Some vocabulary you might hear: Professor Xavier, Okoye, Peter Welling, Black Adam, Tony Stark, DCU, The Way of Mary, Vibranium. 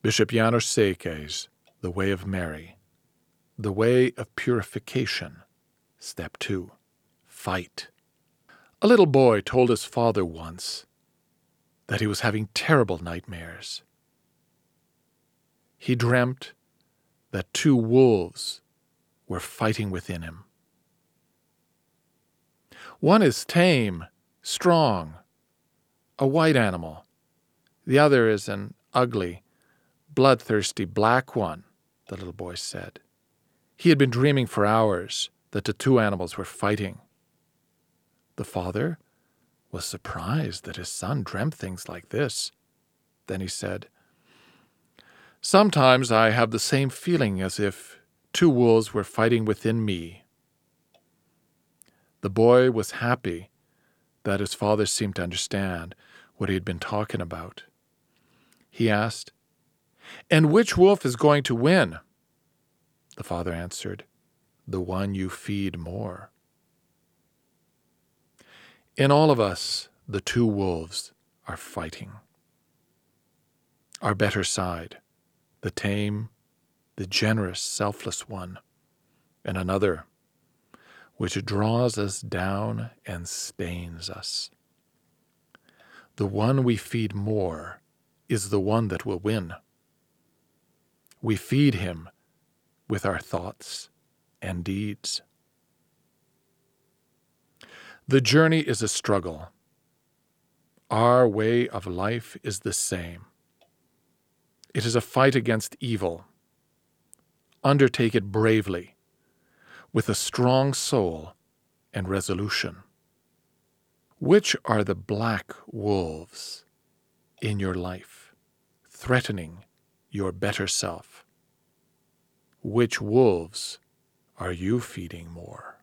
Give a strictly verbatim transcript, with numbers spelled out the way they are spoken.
Bishop János Székely's The Way of Mary. The Way of Purification. Step two. Fight. A little boy told his father once that he was having terrible nightmares. He dreamt that two wolves were fighting within him. One is tame, strong, a white animal. The other is an ugly, bloodthirsty black one, the little boy said. He had been dreaming for hours that the two animals were fighting. The father was surprised that his son dreamt things like this. Then he said, "Sometimes I have the same feeling as if two wolves were fighting within me." The boy was happy that his father seemed to understand what he had been talking about. He asked, "And which wolf is going to win?" The father answered, "The one you feed more." In all of us, the two wolves are fighting. Our better side, the tame, the generous, selfless one, and another, which draws us down and stains us. The one we feed more is the one that will win. We feed him with our thoughts and deeds. The journey is a struggle. Our way of life is the same. It is a fight against evil. Undertake it bravely, with a strong soul and resolution. Which are the black wolves in your life, threatening your better self? Which wolves are you feeding more?